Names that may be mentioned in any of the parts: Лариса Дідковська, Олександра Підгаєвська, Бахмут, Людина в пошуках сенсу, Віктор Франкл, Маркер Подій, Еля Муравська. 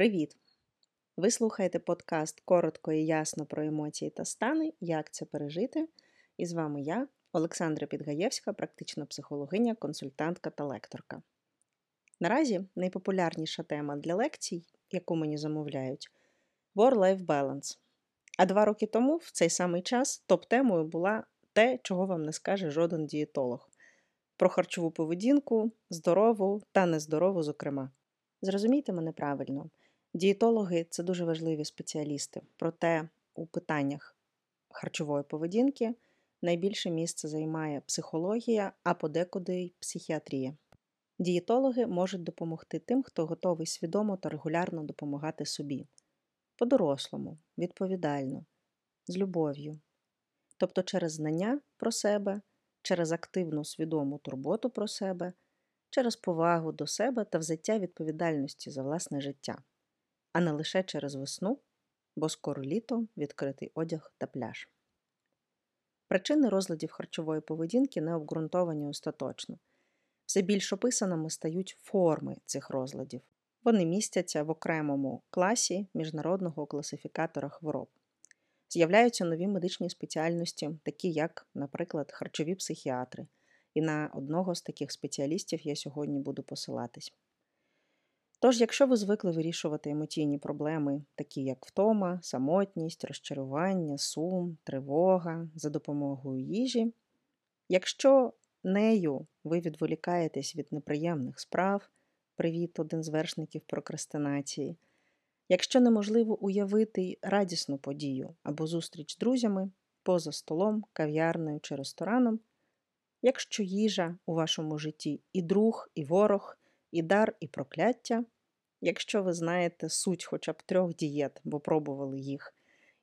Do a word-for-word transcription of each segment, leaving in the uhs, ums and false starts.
Привіт! Ви слухаєте подкаст «Коротко і ясно про емоції та стани. Як це пережити?» І з вами я, Олександра Підгаєвська, практична психологиня, консультантка та лекторка. Наразі найпопулярніша тема для лекцій, яку мені замовляють – «Work-life balance». А два роки тому, в цей самий час, топ-темою була те, чого вам не скаже жоден дієтолог. Про харчову поведінку, здорову та нездорову, зокрема. Зрозумійте мене правильно. Дієтологи – це дуже важливі спеціалісти. Проте у питаннях харчової поведінки найбільше місце займає психологія, а подекуди й психіатрія. Дієтологи можуть допомогти тим, хто готовий свідомо та регулярно допомагати собі. По-дорослому, відповідально, з любов'ю. Тобто через знання про себе, через активну свідому турботу про себе, через повагу до себе та взяття відповідальності за власне життя. А не лише через весну, бо скоро літо, відкритий одяг та пляж. Причини розладів харчової поведінки не обґрунтовані остаточно. Все більш описаними стають форми цих розладів. Вони містяться в окремому класі міжнародного класифікатора хвороб. З'являються нові медичні спеціальності, такі як, наприклад, харчові психіатри. І на одного з таких спеціалістів я сьогодні буду посилатись. Тож, якщо ви звикли вирішувати емоційні проблеми, такі як втома, самотність, розчарування, сум, тривога, за допомогою їжі, якщо нею ви відволікаєтесь від неприємних справ, привіт, один з вершників прокрастинації, якщо неможливо уявити радісну подію або зустріч з друзями поза столом, кав'ярнею чи рестораном, якщо їжа у вашому житті і друг, і ворог, і дар, і прокляття, якщо ви знаєте суть хоча б трьох дієт, бо пробували їх,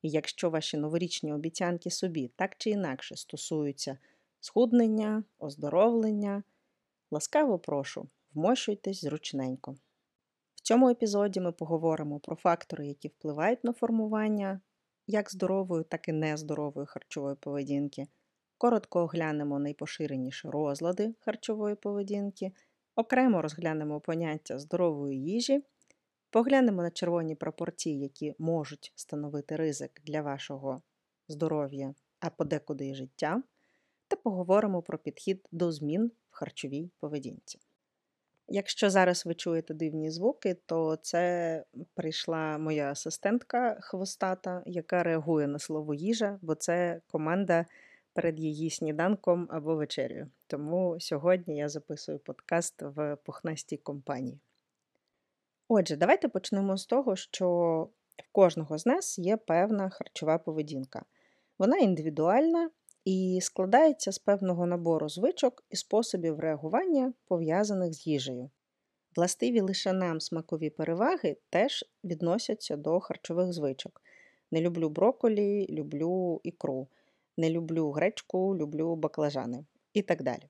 і якщо ваші новорічні обіцянки собі так чи інакше стосуються схуднення, оздоровлення, ласкаво прошу, вмощуйтесь зручненько. В цьому епізоді ми поговоримо про фактори, які впливають на формування як здорової, так і нездорової харчової поведінки. Коротко оглянемо найпоширеніші розлади харчової поведінки, окремо розглянемо поняття здорової їжі, поглянемо на червоні пропорції, які можуть становити ризик для вашого здоров'я, а подекуди і життя, та поговоримо про підхід до змін в харчовій поведінці. Якщо зараз ви чуєте дивні звуки, то це прийшла моя асистентка хвостата, яка реагує на слово «їжа», бо це команда перед її сніданком або вечерею. Тому сьогодні я записую подкаст в пухнастій компанії. Отже, давайте почнемо з того, що в кожного з нас є певна харчова поведінка. Вона індивідуальна і складається з певного набору звичок і способів реагування, пов'язаних з їжею. Властиві лише нам смакові переваги теж відносяться до харчових звичок. Не люблю брокколі, люблю ікру. Не люблю гречку, люблю баклажани і так далі.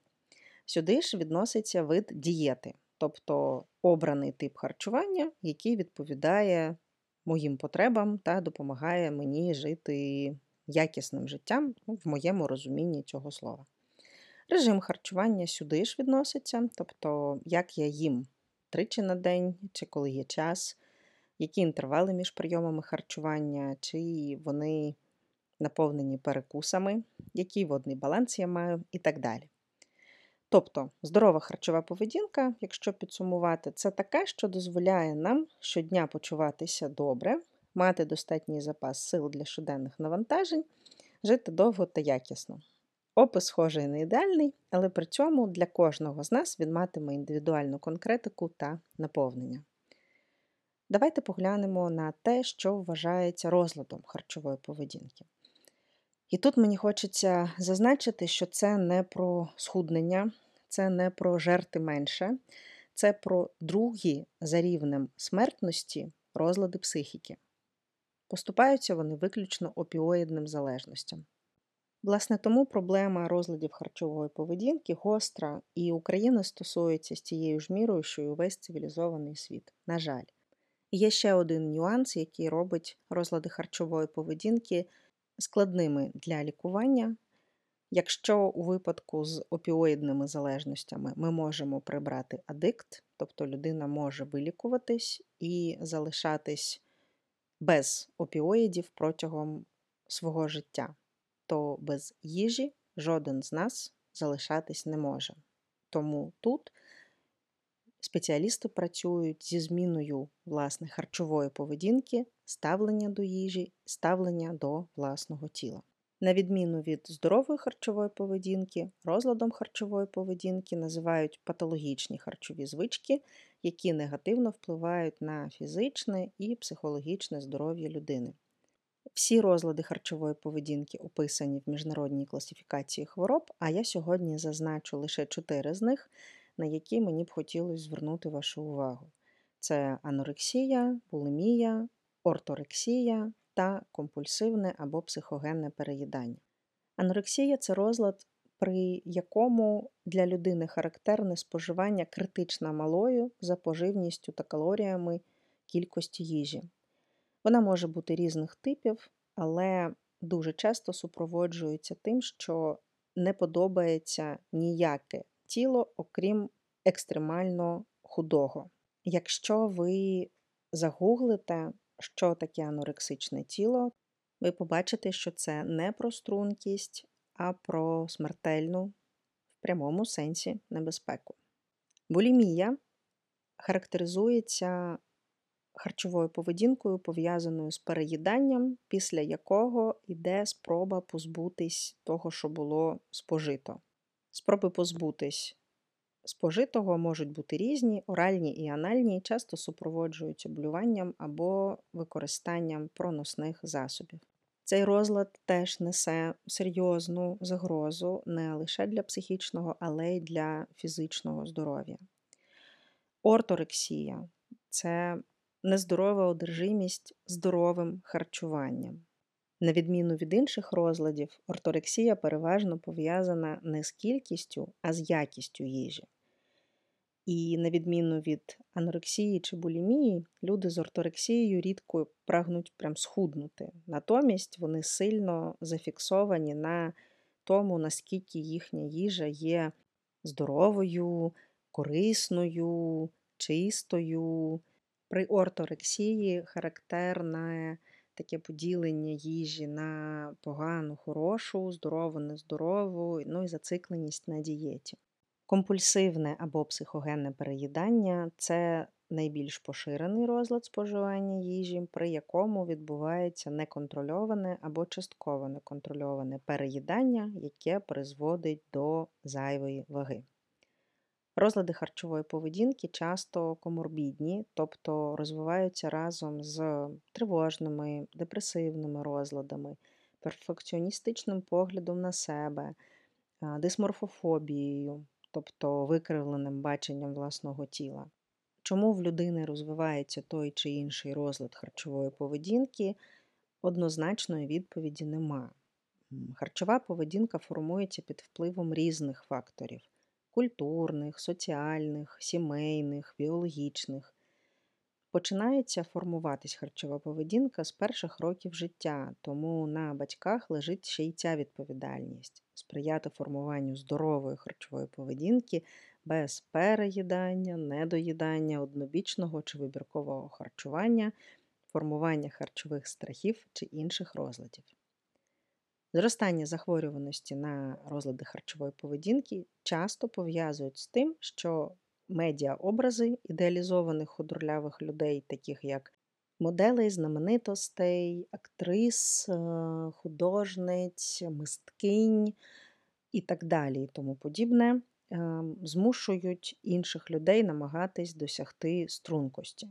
Сюди ж відноситься вид дієти, тобто обраний тип харчування, який відповідає моїм потребам та допомагає мені жити якісним життям, в моєму розумінні цього слова. Режим харчування сюди ж відноситься, тобто як я їм тричі на день, чи коли є час, які інтервали між прийомами харчування, чи вони наповнені перекусами, який водний баланс я маю і так далі. Тобто, здорова харчова поведінка, якщо підсумувати, це така, що дозволяє нам щодня почуватися добре, мати достатній запас сил для щоденних навантажень, жити довго та якісно. Опис схожий на ідеальний, але при цьому для кожного з нас він матиме індивідуальну конкретику та наповнення. Давайте поглянемо на те, що вважається розладом харчової поведінки. І тут мені хочеться зазначити, що це не про схуднення, це не про жерти менше, це про другі за рівнем смертності розлади психіки. Поступаються вони виключно опіоїдним залежностям. Власне, тому проблема розладів харчової поведінки гостра, і Україна стосується з тією ж мірою, що й увесь цивілізований світ. На жаль. Є ще один нюанс, який робить розлади харчової поведінки складними для лікування, Якщо у випадку з опіоїдними залежностями ми можемо прибрати адикт, тобто людина може вилікуватись і залишатись без опіоїдів протягом свого життя, то без їжі жоден з нас залишатись не може. Тому тут спеціалісти працюють зі зміною, власне, харчової поведінки, ставлення до їжі, ставлення до власного тіла. На відміну від здорової харчової поведінки, розладом харчової поведінки називають патологічні харчові звички, які негативно впливають на фізичне і психологічне здоров'я людини. Всі розлади харчової поведінки описані в міжнародній класифікації хвороб, а я сьогодні зазначу лише чотири з них, на які мені б хотілося звернути вашу увагу. Це анорексія, булимія, орторексія та компульсивне або психогенне переїдання. Анорексія – це розлад, при якому для людини характерне споживання критично малою за поживністю та калоріями кількості їжі. Вона може бути різних типів, але дуже часто супроводжується тим, що не подобається ніяке тіло, окрім екстремально худого. Якщо ви загуглите, що таке анорексичне тіло, ви побачите, що це не про стрункість, а про смертельну, в прямому сенсі, небезпеку. Булімія характеризується харчовою поведінкою, пов'язаною з переїданням, після якого йде спроба позбутись того, що було спожито. Спроби позбутись спожитого можуть бути різні, оральні і анальні, і часто супроводжуються блюванням або використанням проносних засобів. Цей розлад теж несе серйозну загрозу не лише для психічного, але й для фізичного здоров'я. Орторексія – це нездорова одержимість здоровим харчуванням. На відміну від інших розладів, орторексія переважно пов'язана не з кількістю, а з якістю їжі. І на відміну від анорексії чи булімії, люди з орторексією рідко прагнуть прям схуднути. Натомість вони сильно зафіксовані на тому, наскільки їхня їжа є здоровою, корисною, чистою. При орторексії характерне таке поділення їжі на погану, хорошу, здорову, нездорову, ну і зацикленість на дієті. Компульсивне або психогенне переїдання – це найбільш поширений розлад споживання їжі, при якому відбувається неконтрольоване або частково неконтрольоване переїдання, яке призводить до зайвої ваги. Розлади харчової поведінки часто коморбідні, тобто розвиваються разом з тривожними, депресивними розладами, перфекціоністичним поглядом на себе, дисморфофобією, тобто викривленим баченням власного тіла. Чому в людини розвивається той чи інший розлад харчової поведінки, однозначної відповіді нема. Харчова поведінка формується під впливом різних факторів. Культурних, соціальних, сімейних, біологічних. Починається формуватись харчова поведінка з перших років життя, тому на батьках лежить ще й ця відповідальність – сприяти формуванню здорової харчової поведінки без переїдання, недоїдання, однобічного чи вибіркового харчування, формування харчових страхів чи інших розладів. Зростання захворюваності на розлади харчової поведінки часто пов'язують з тим, що медіаобрази ідеалізованих худорлявих людей, таких як моделей, знаменитостей, актрис, художниць, мисткинь і так далі і тому подібне, змушують інших людей намагатись досягти стрункості.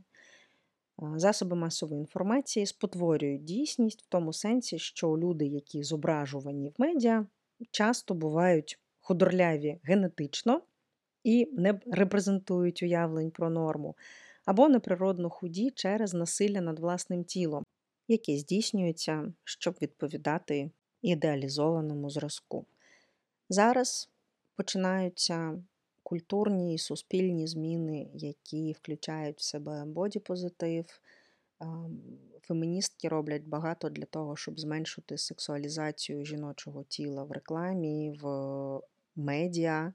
Засоби масової інформації спотворюють дійсність в тому сенсі, що люди, які зображувані в медіа, часто бувають худорляві генетично і не репрезентують уявлень про норму, або неприродно худі через насилля над власним тілом, яке здійснюється, щоб відповідати ідеалізованому зразку. Зараз починаються культурні і суспільні зміни, які включають в себе бодіпозитив, Феміністки роблять багато для того, щоб зменшити сексуалізацію жіночого тіла в рекламі, в медіа.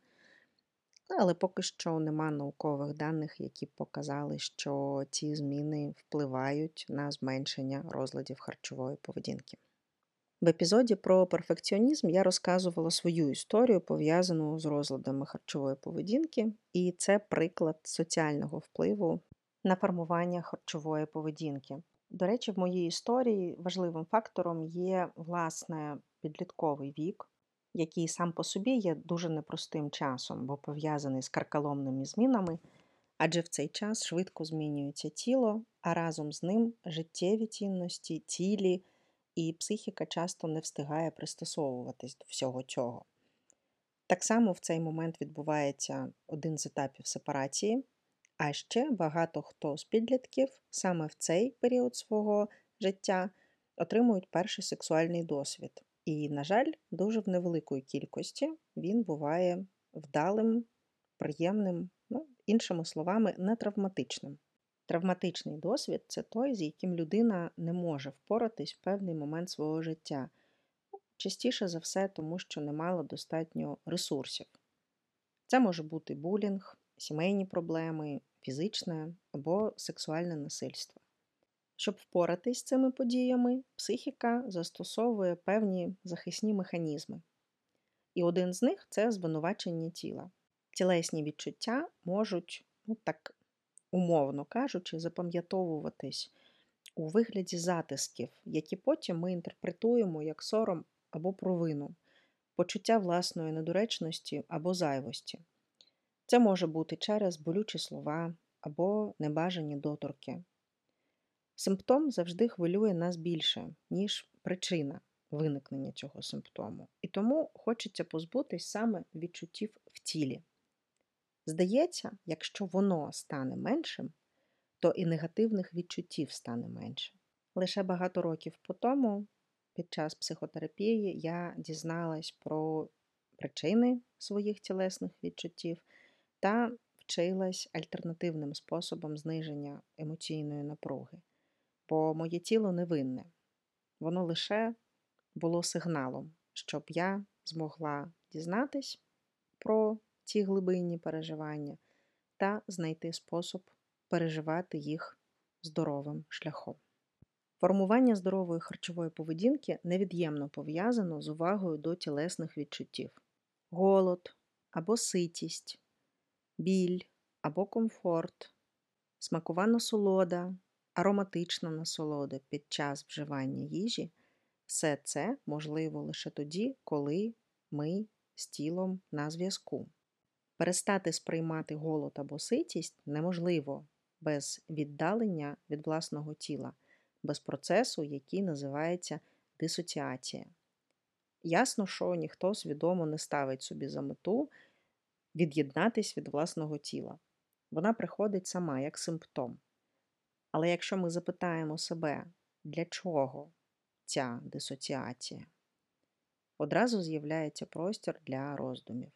Але поки що нема наукових даних, які показали, що ці зміни впливають на зменшення розладів харчової поведінки. В епізоді про перфекціонізм я розказувала свою історію, пов'язану з розладами харчової поведінки, і це приклад соціального впливу на формування харчової поведінки. До речі, в моїй історії важливим фактором є, власне, підлітковий вік, який сам по собі є дуже непростим часом, бо пов'язаний з карколомними змінами, адже в цей час швидко змінюється тіло, а разом з ним життєві цінності, цілі, і психіка часто не встигає пристосовуватись до всього цього. Так само в цей момент відбувається один з етапів сепарації, а ще багато хто з підлітків саме в цей період свого життя отримують перший сексуальний досвід. І, на жаль, дуже в невеликої кількості він буває вдалим, приємним, ну, іншими словами, нетравматичним. Травматичний досвід – це той, з яким людина не може впоратись в певний момент свого життя. Частіше за все тому, що не мала достатньо ресурсів. Це може бути булінг, сімейні проблеми, фізичне або сексуальне насильство. Щоб впоратись з цими подіями, психіка застосовує певні захисні механізми. І один з них – це звинувачення тіла. Тілесні відчуття можуть, ну так умовно кажучи, запам'ятовуватись у вигляді затисків, які потім ми інтерпретуємо як сором або провину, почуття власної недоречності або зайвості. Це може бути через болючі слова або небажані доторки. Симптом завжди хвилює нас більше, ніж причина виникнення цього симптому. І тому хочеться позбутись саме відчуттів в тілі. Здається, якщо воно стане меншим, то і негативних відчуттів стане менше. Лише багато років по тому, під час психотерапії, я дізналась про причини своїх тілесних відчуттів та вчилась альтернативним способом зниження емоційної напруги. Бо моє тіло невинне. Воно лише було сигналом, щоб я змогла дізнатись про ці глибинні переживання та знайти спосіб переживати їх здоровим шляхом. Формування здорової харчової поведінки невід'ємно пов'язано з увагою до тілесних відчуттів. Голод або ситість, біль або комфорт, смакова насолода, ароматична насолода під час вживання їжі – все це можливо лише тоді, коли ми з тілом на зв'язку. Перестати сприймати голод або ситість неможливо без віддалення від власного тіла, без процесу, який називається дисоціація. Ясно, що ніхто свідомо не ставить собі за мету від'єднатись від власного тіла. Вона приходить сама, як симптом. Але якщо ми запитаємо себе, для чого ця дисоціація, одразу з'являється простір для роздумів.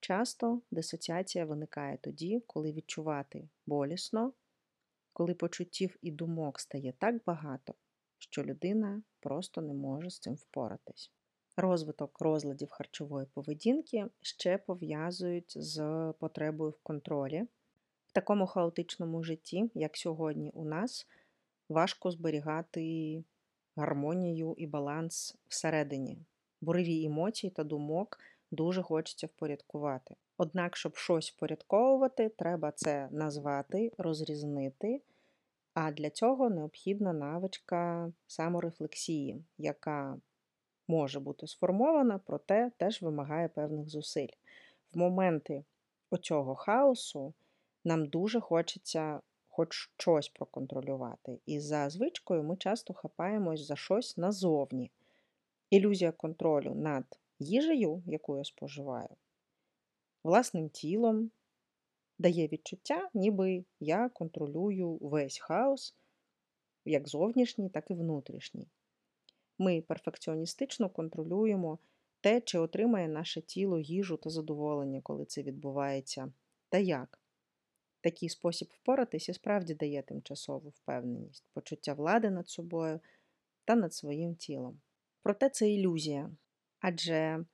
Часто дисоціація виникає тоді, коли відчувати болісно, коли почуттів і думок стає так багато, що людина просто не може з цим впоратись. Розвиток розладів харчової поведінки ще пов'язують з потребою в контролі. В такому хаотичному житті, як сьогодні у нас, важко зберігати гармонію і баланс всередині. Буреві емоцій та думок дуже хочеться впорядкувати. Однак, щоб щось впорядковувати, треба це назвати, розрізнити. А для цього необхідна навичка саморефлексії, яка може бути сформована, проте теж вимагає певних зусиль. В моменти оцього хаосу нам дуже хочеться хоч щось проконтролювати. І за звичкою ми часто хапаємось за щось назовні. Ілюзія контролю над їжею, яку я споживаю, власним тілом дає відчуття, ніби я контролюю весь хаос, як зовнішній, так і внутрішній. Ми перфекціоністично контролюємо те, чи отримає наше тіло їжу та задоволення, коли це відбувається, та як. такий спосіб впоратися справді дає тимчасову впевненість, почуття влади над собою та над своїм тілом. Проте це ілюзія, адже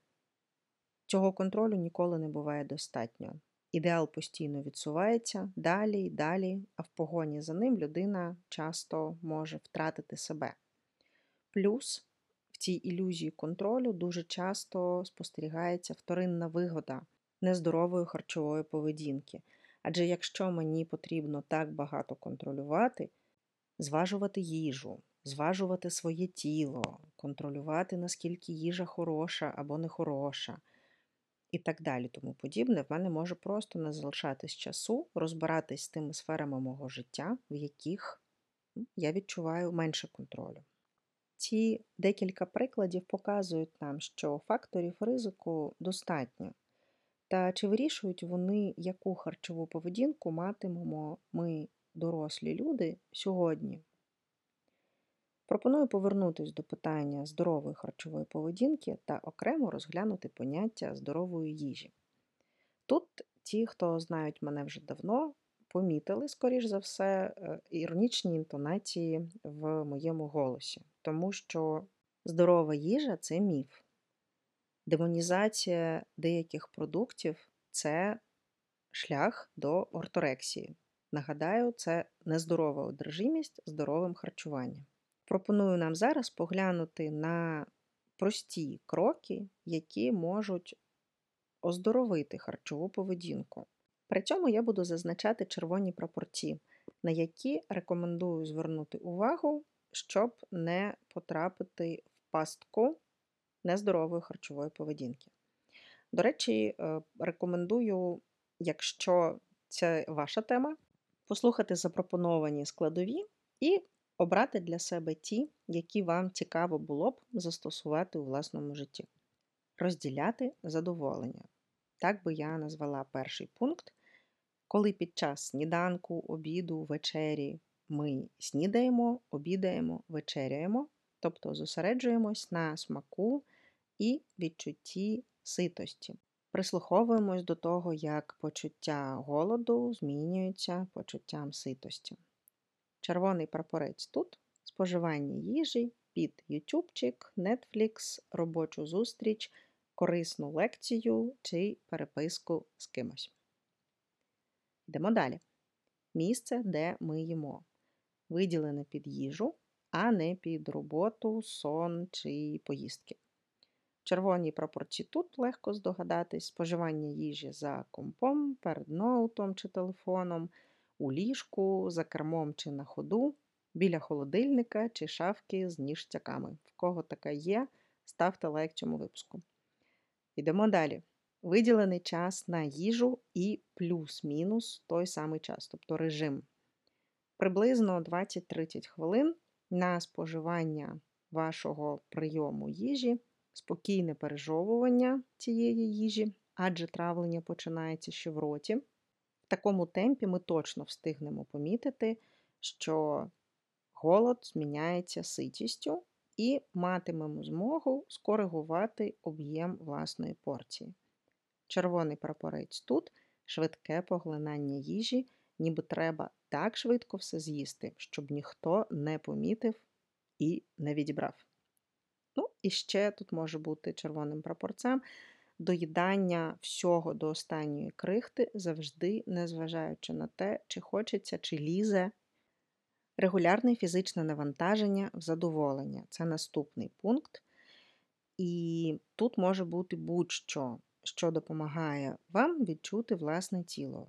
цього контролю ніколи не буває достатньо. Ідеал постійно відсувається далі й далі, а в погоні за ним людина часто може втратити себе. Плюс в цій ілюзії контролю дуже часто спостерігається вторинна вигода нездорової харчової поведінки. Адже якщо мені потрібно так багато контролювати, зважувати їжу, зважувати своє тіло, контролювати, наскільки їжа хороша або нехороша, і так далі, тому подібне, в мене може просто не залишатись часу розбиратись з тими сферами мого життя, в яких я відчуваю менше контролю. Ці декілька прикладів показують нам, що факторів ризику достатньо. Та чи вирішують вони, яку харчову поведінку матимемо ми, дорослі люди, сьогодні? Пропоную повернутися до питання здорової харчової поведінки та окремо розглянути поняття здорової їжі. Тут ті, хто знають мене вже давно, помітили, скоріш за все, іронічні інтонації в моєму голосі. Тому що здорова їжа – це міф. Демонізація деяких продуктів – це шлях до орторексії. Нагадаю, це нездорова одержимість здоровим харчуванням. Пропоную нам зараз поглянути на прості кроки, які можуть оздоровити харчову поведінку. При цьому я буду зазначати червоні прапорці, на які рекомендую звернути увагу, щоб не потрапити в пастку нездорової харчової поведінки. До речі, рекомендую, якщо це ваша тема, послухати запропоновані складові і обрати для себе ті, які вам цікаво було б застосувати у власному житті. Розділяти задоволення. Так би я назвала перший пункт. Коли під час сніданку, обіду, вечері ми снідаємо, обідаємо, вечеряємо, тобто зосереджуємось на смаку і відчутті ситості. Прислуховуємось до того, як почуття голоду змінюються почуттям ситості. Червоний прапорець тут – споживання їжі під ютубчик, Netflix, робочу зустріч, корисну лекцію чи переписку з кимось. Йдемо далі. Місце, де ми їмо. Виділене під їжу, а не під роботу, сон чи поїздки. Червоні прапорці тут легко здогадатись. Споживання їжі за компом, перед ноутом чи телефоном, у ліжку, за кермом чи на ходу, біля холодильника чи шафки з ніштяками. В кого така є, ставте лайк цьому випуску. Йдемо далі. Виділений час на їжу і плюс-мінус той самий час, тобто режим. Приблизно двадцять-тридцять хвилин на споживання вашого прийому їжі, спокійне пережовування цієї їжі, адже травлення починається ще в роті. В такому темпі ми точно встигнемо помітити, що голод зміняється ситістю і матимемо змогу скоригувати об'єм власної порції. Червоний прапорець тут – швидке поглинання їжі, ніби треба так швидко все з'їсти, щоб ніхто не помітив і не відібрав. Ну, і ще тут може бути червоним прапорцем доїдання всього до останньої крихти, завжди незважаючи на те, чи хочеться, чи лізе. Регулярне фізичне навантаження в задоволення – це наступний пункт. І тут може бути будь-що, що допомагає вам відчути власне тіло.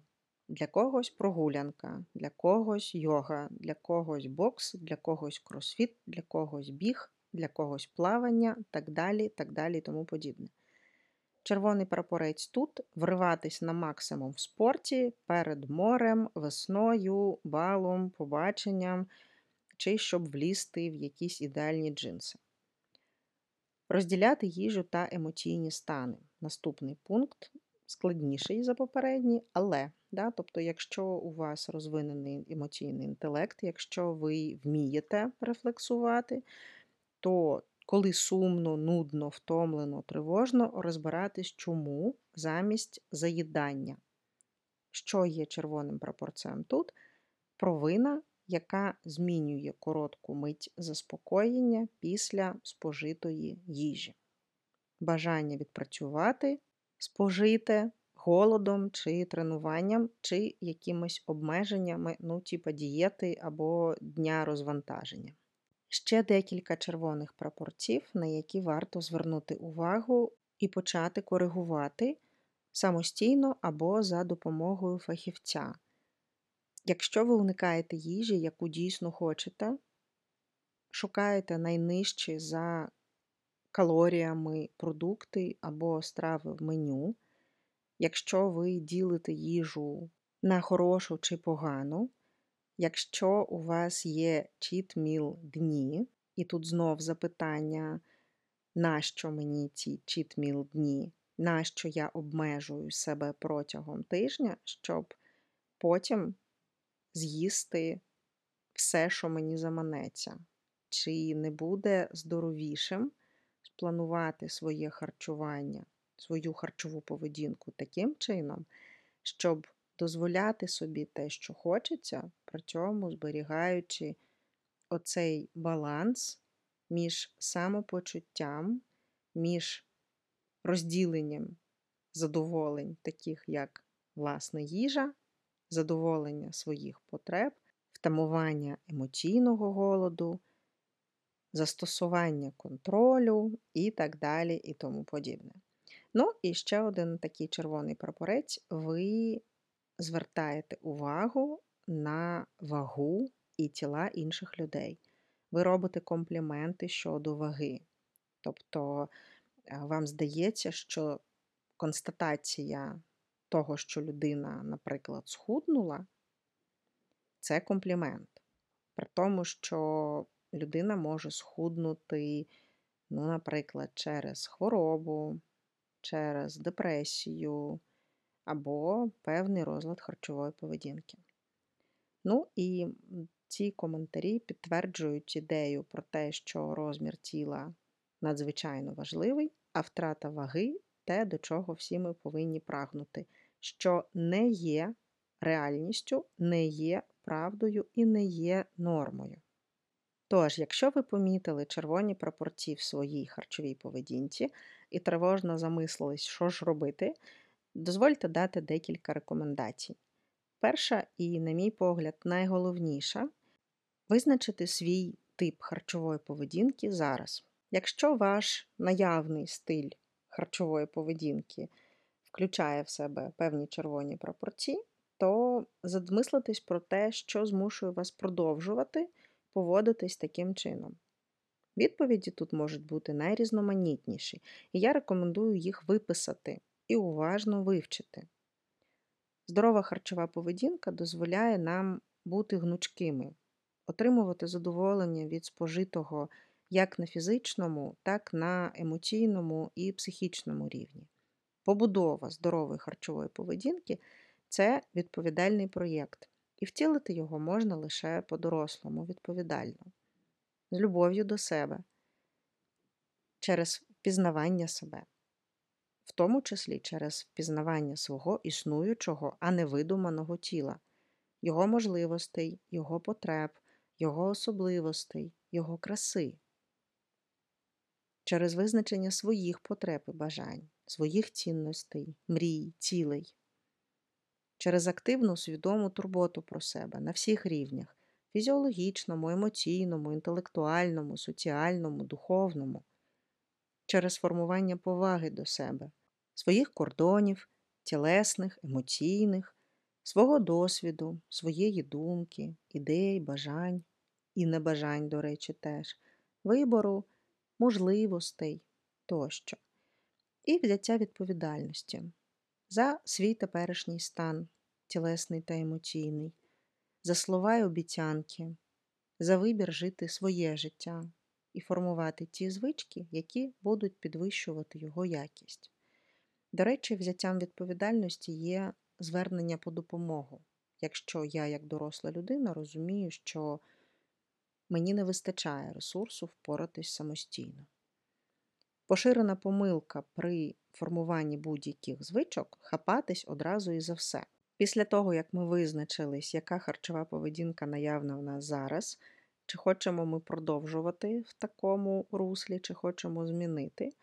Для когось прогулянка, для когось йога, для когось бокс, для когось кросфіт, для когось біг, для когось плавання, так далі, так далі і тому подібне. Червоний прапорець тут – вриватись на максимум в спорті, перед морем, весною, балом, побаченням, чи щоб влізти в якісь ідеальні джинси. Розділяти їжу та емоційні стани. Наступний пункт складніший за попередній, але... Да? Тобто, якщо у вас розвинений емоційний інтелект, якщо ви вмієте рефлексувати, то коли сумно, нудно, втомлено, тривожно, розбиратись чому замість заїдання. що є червоним прапорцем тут? Провина, яка змінює коротку мить заспокоєння після спожитої їжі. Бажання відпрацювати, спожите голодом чи тренуванням, чи якимись обмеженнями, ну, типа дієти або дня розвантаження. Ще декілька червоних прапорців, на які варто звернути увагу і почати коригувати самостійно або за допомогою фахівця. Якщо ви уникаєте їжі, яку дійсно хочете, шукаєте найнижчі за калоріями продукти або страви в меню, якщо ви ділите їжу на хорошу чи погану, якщо у вас є чіт-міл дні, і тут знов запитання, нащо мені ці чіт-міл дні, нащо я обмежую себе протягом тижня, щоб потім з'їсти все, що мені заманеться, чи не буде здоровішим спланувати своє харчування, свою харчову поведінку таким чином, щоб дозволяти собі те, що хочеться, при цьому зберігаючи оцей баланс між самопочуттям, між розділенням задоволень, таких як власна їжа, задоволення своїх потреб, втамування емоційного голоду, застосування контролю і так далі і тому подібне. Ну і ще один такий червоний прапорець. Ви звертаєте увагу на вагу і тіла інших людей. Ви робите компліменти щодо ваги. Тобто вам здається, що констатація того, що людина, наприклад, схуднула, це комплімент. При тому, що людина може схуднути, ну, наприклад, через хворобу, через депресію або певний розлад харчової поведінки. Ну і ці коментарі підтверджують ідею про те, що розмір тіла надзвичайно важливий, а втрата ваги – те, до чого всі ми повинні прагнути, що не є реальністю, не є правдою і не є нормою. Тож, якщо ви помітили червоні прапорці в своїй харчовій поведінці і тривожно замислились, що ж робити, дозвольте дати декілька рекомендацій. Перша і, на мій погляд, найголовніша – визначити свій тип харчової поведінки зараз. Якщо ваш наявний стиль харчової поведінки включає в себе певні червоні прапорці, то задумайтесь про те, що змушує вас продовжувати поводитись таким чином. Відповіді тут можуть бути найрізноманітніші, і я рекомендую їх виписати і уважно вивчити. Здорова харчова поведінка дозволяє нам бути гнучкими, отримувати задоволення від спожитого як на фізичному, так на емоційному і психічному рівні. Побудова здорової харчової поведінки – це відповідальний проєкт. І втілити його можна лише по-дорослому, відповідально, з любов'ю до себе, через впізнавання себе, в тому числі через впізнавання свого існуючого, а не видуманого тіла, його можливостей, його потреб, його особливостей, його краси, через визначення своїх потреб і бажань, своїх цінностей, мрій, цілей. Через активну, свідому турботу про себе на всіх рівнях – фізіологічному, емоційному, інтелектуальному, соціальному, духовному. Через формування поваги до себе, своїх кордонів, тілесних, емоційних, свого досвіду, своєї думки, ідей, бажань, і небажань, до речі, теж, вибору, можливостей тощо. І взяття відповідальності за свій теперішній стан, тілесний та емоційний, за слова й обіцянки, за вибір жити своє життя і формувати ті звички, які будуть підвищувати його якість. До речі, взяттям відповідальності є звернення по допомогу. Якщо я, як доросла людина, розумію, що мені не вистачає ресурсу впоратись самостійно. Поширена помилка при формуванні будь-яких звичок – хапатись одразу і за все. Після того, як ми визначились, яка харчова поведінка наявна в нас зараз, чи хочемо ми продовжувати в такому руслі, чи хочемо змінити,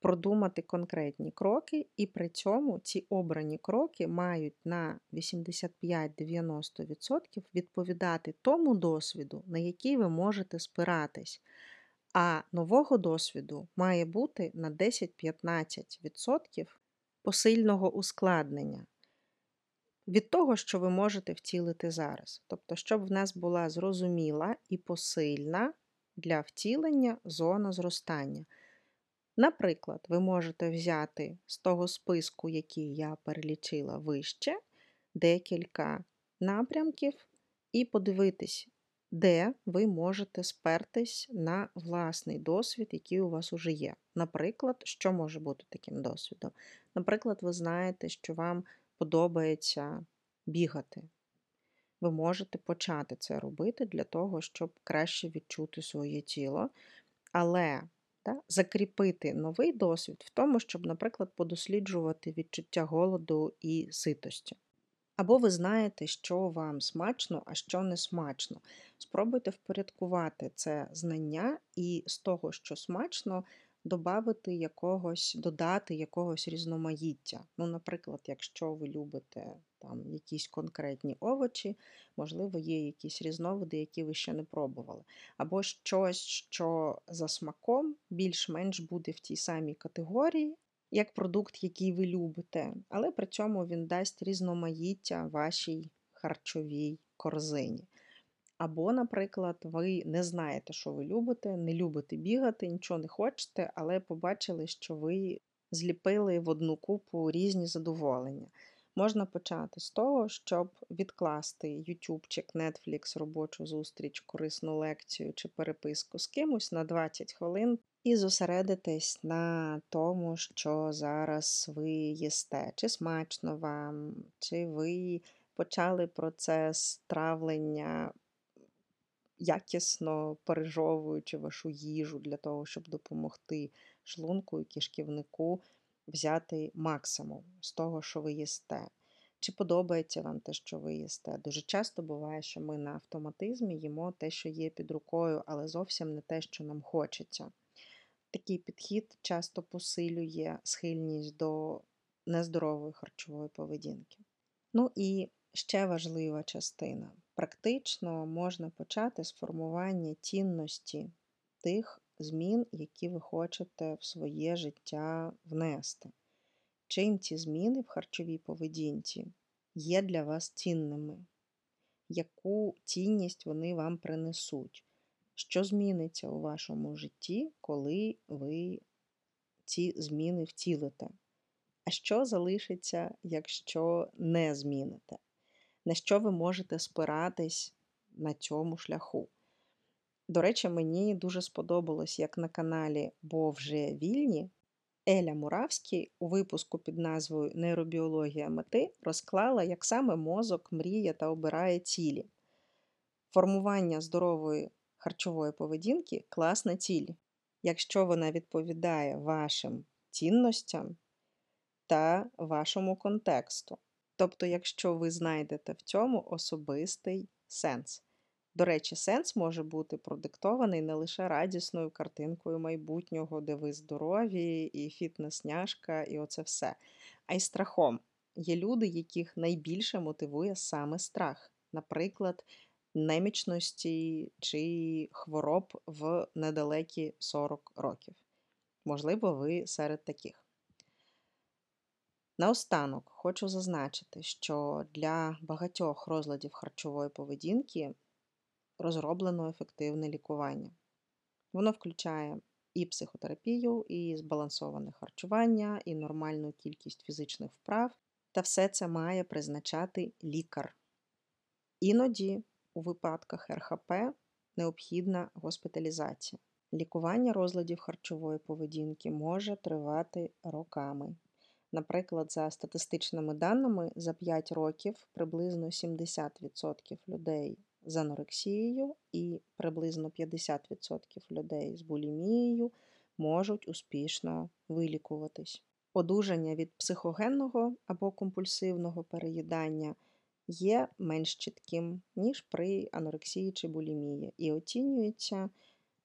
продумати конкретні кроки, і при цьому ці обрані кроки мають на вісімдесят п'ять - дев'яносто відсотків відповідати тому досвіду, на який ви можете спиратись. А нового досвіду має бути на десять - п'ятнадцять відсотків посильного ускладнення від того, що ви можете втілити зараз. Тобто, щоб в нас була зрозуміла і посильна для втілення зона зростання. Наприклад, ви можете взяти з того списку, який я перелічила вище, декілька напрямків і подивитись, де ви можете спертись на власний досвід, який у вас уже є. Наприклад, що може бути таким досвідом? Наприклад, ви знаєте, що вам подобається бігати. Ви можете почати це робити для того, щоб краще відчути своє тіло, але та, закріпити новий досвід в тому, щоб, наприклад, подосліджувати відчуття голоду і ситості. Або ви знаєте, що вам смачно, а що не смачно. Спробуйте впорядкувати це знання і з того, що смачно, додати якогось, додати якогось різноманіття. Ну, наприклад, якщо ви любите там, якісь конкретні овочі, можливо, є якісь різновиди, які ви ще не пробували. Або щось, що за смаком більш-менш буде в тій самій категорії, як продукт, який ви любите, але при цьому він дасть різноманіття вашій харчовій корзині. Або, наприклад, ви не знаєте, що ви любите, не любите бігати, нічого не хочете, але побачили, що ви зліпили в одну купу різні задоволення. Можна почати з того, щоб відкласти ютубчик, нетфлікс, робочу зустріч, корисну лекцію чи переписку з кимось на двадцять хвилин і зосередитись на тому, що зараз ви їсте. Чи смачно вам, чи ви почали процес травлення, якісно пережовуючи вашу їжу для того, щоб допомогти шлунку і кишківнику взяти максимум з того, що ви їсте. Чи подобається вам те, що ви їсте? Дуже часто буває, що ми на автоматизмі їмо те, що є під рукою, але зовсім не те, що нам хочеться. Такий підхід часто посилює схильність до нездорової харчової поведінки. Ну і ще важлива частина. Практично можна почати з формування цінності тих змін, які ви хочете в своє життя внести. Чим ці зміни в харчовій поведінці є для вас цінними? Яку цінність вони вам принесуть? Що зміниться у вашому житті, коли ви ці зміни втілите? А що залишиться, якщо не зміните? На що ви можете спиратись на цьому шляху? До речі, мені дуже сподобалось, як на каналі «Бо вже вільні» Еля Муравська у випуску під назвою «Нейробіологія мети» розклала, як саме мозок мріє та обирає цілі. Формування здорової харчової поведінки – класна ціль, якщо вона відповідає вашим цінностям та вашому контексту. Тобто, якщо ви знайдете в цьому особистий сенс. До речі, сенс може бути продиктований не лише радісною картинкою майбутнього, де ви здорові, і фітнес-няшка, і оце все. А й страхом. Є люди, яких найбільше мотивує саме страх. Наприклад, немічності чи хвороб в недалекі сорок років. Можливо, ви серед таких. Наостанок хочу зазначити, що для багатьох розладів харчової поведінки розроблено ефективне лікування. Воно включає і психотерапію, і збалансоване харчування, і нормальну кількість фізичних вправ, та все це має призначати лікар. Іноді у випадках РХП необхідна госпіталізація. Лікування розладів харчової поведінки може тривати роками. Наприклад, за статистичними даними, за п'ять років приблизно сімдесят відсотків людей з анорексією і приблизно п'ятдесят відсотків людей з булімією можуть успішно вилікуватись. одужання від психогенного або компульсивного переїдання є менш чітким, ніж при анорексії чи булімії, і оцінюється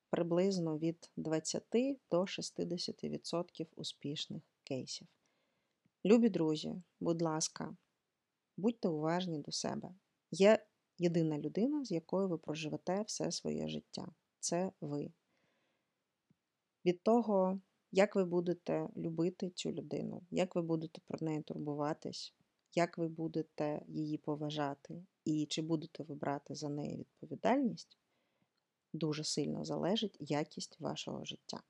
приблизно від двадцяти до шістдесяти відсотків успішних кейсів. Любі друзі, будь ласка, будьте уважні до себе. Є єдина людина, з якою ви проживете все своє життя. Це ви. Від того, як ви будете любити цю людину, як ви будете про неї турбуватись, як ви будете її поважати і чи будете ви брати за неї відповідальність, дуже сильно залежить якість вашого життя.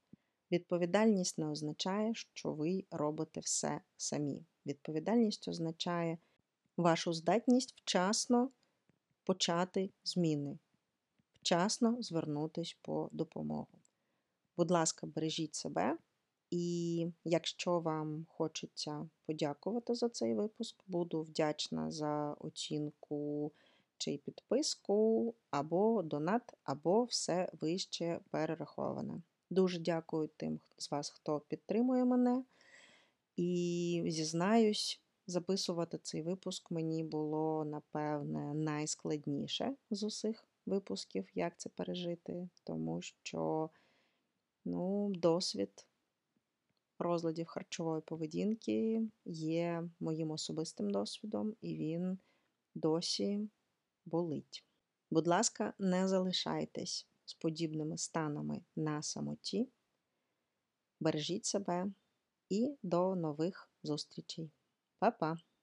Відповідальність не означає, що ви робите все самі. Відповідальність означає вашу здатність вчасно почати зміни, вчасно звернутись по допомогу. Будь ласка, бережіть себе, і якщо вам хочеться подякувати за цей випуск, буду вдячна за оцінку чи підписку, або донат, або все вище перераховане. Дуже дякую тим з вас, хто підтримує мене, і зізнаюсь, записувати цей випуск мені було, напевне, найскладніше з усіх випусків, як це пережити, тому що ну, досвід розладів харчової поведінки є моїм особистим досвідом, і він досі болить. Будь ласка, не залишайтесь з подібними станами на самоті. Бережіть себе і до нових зустрічей. Па-па!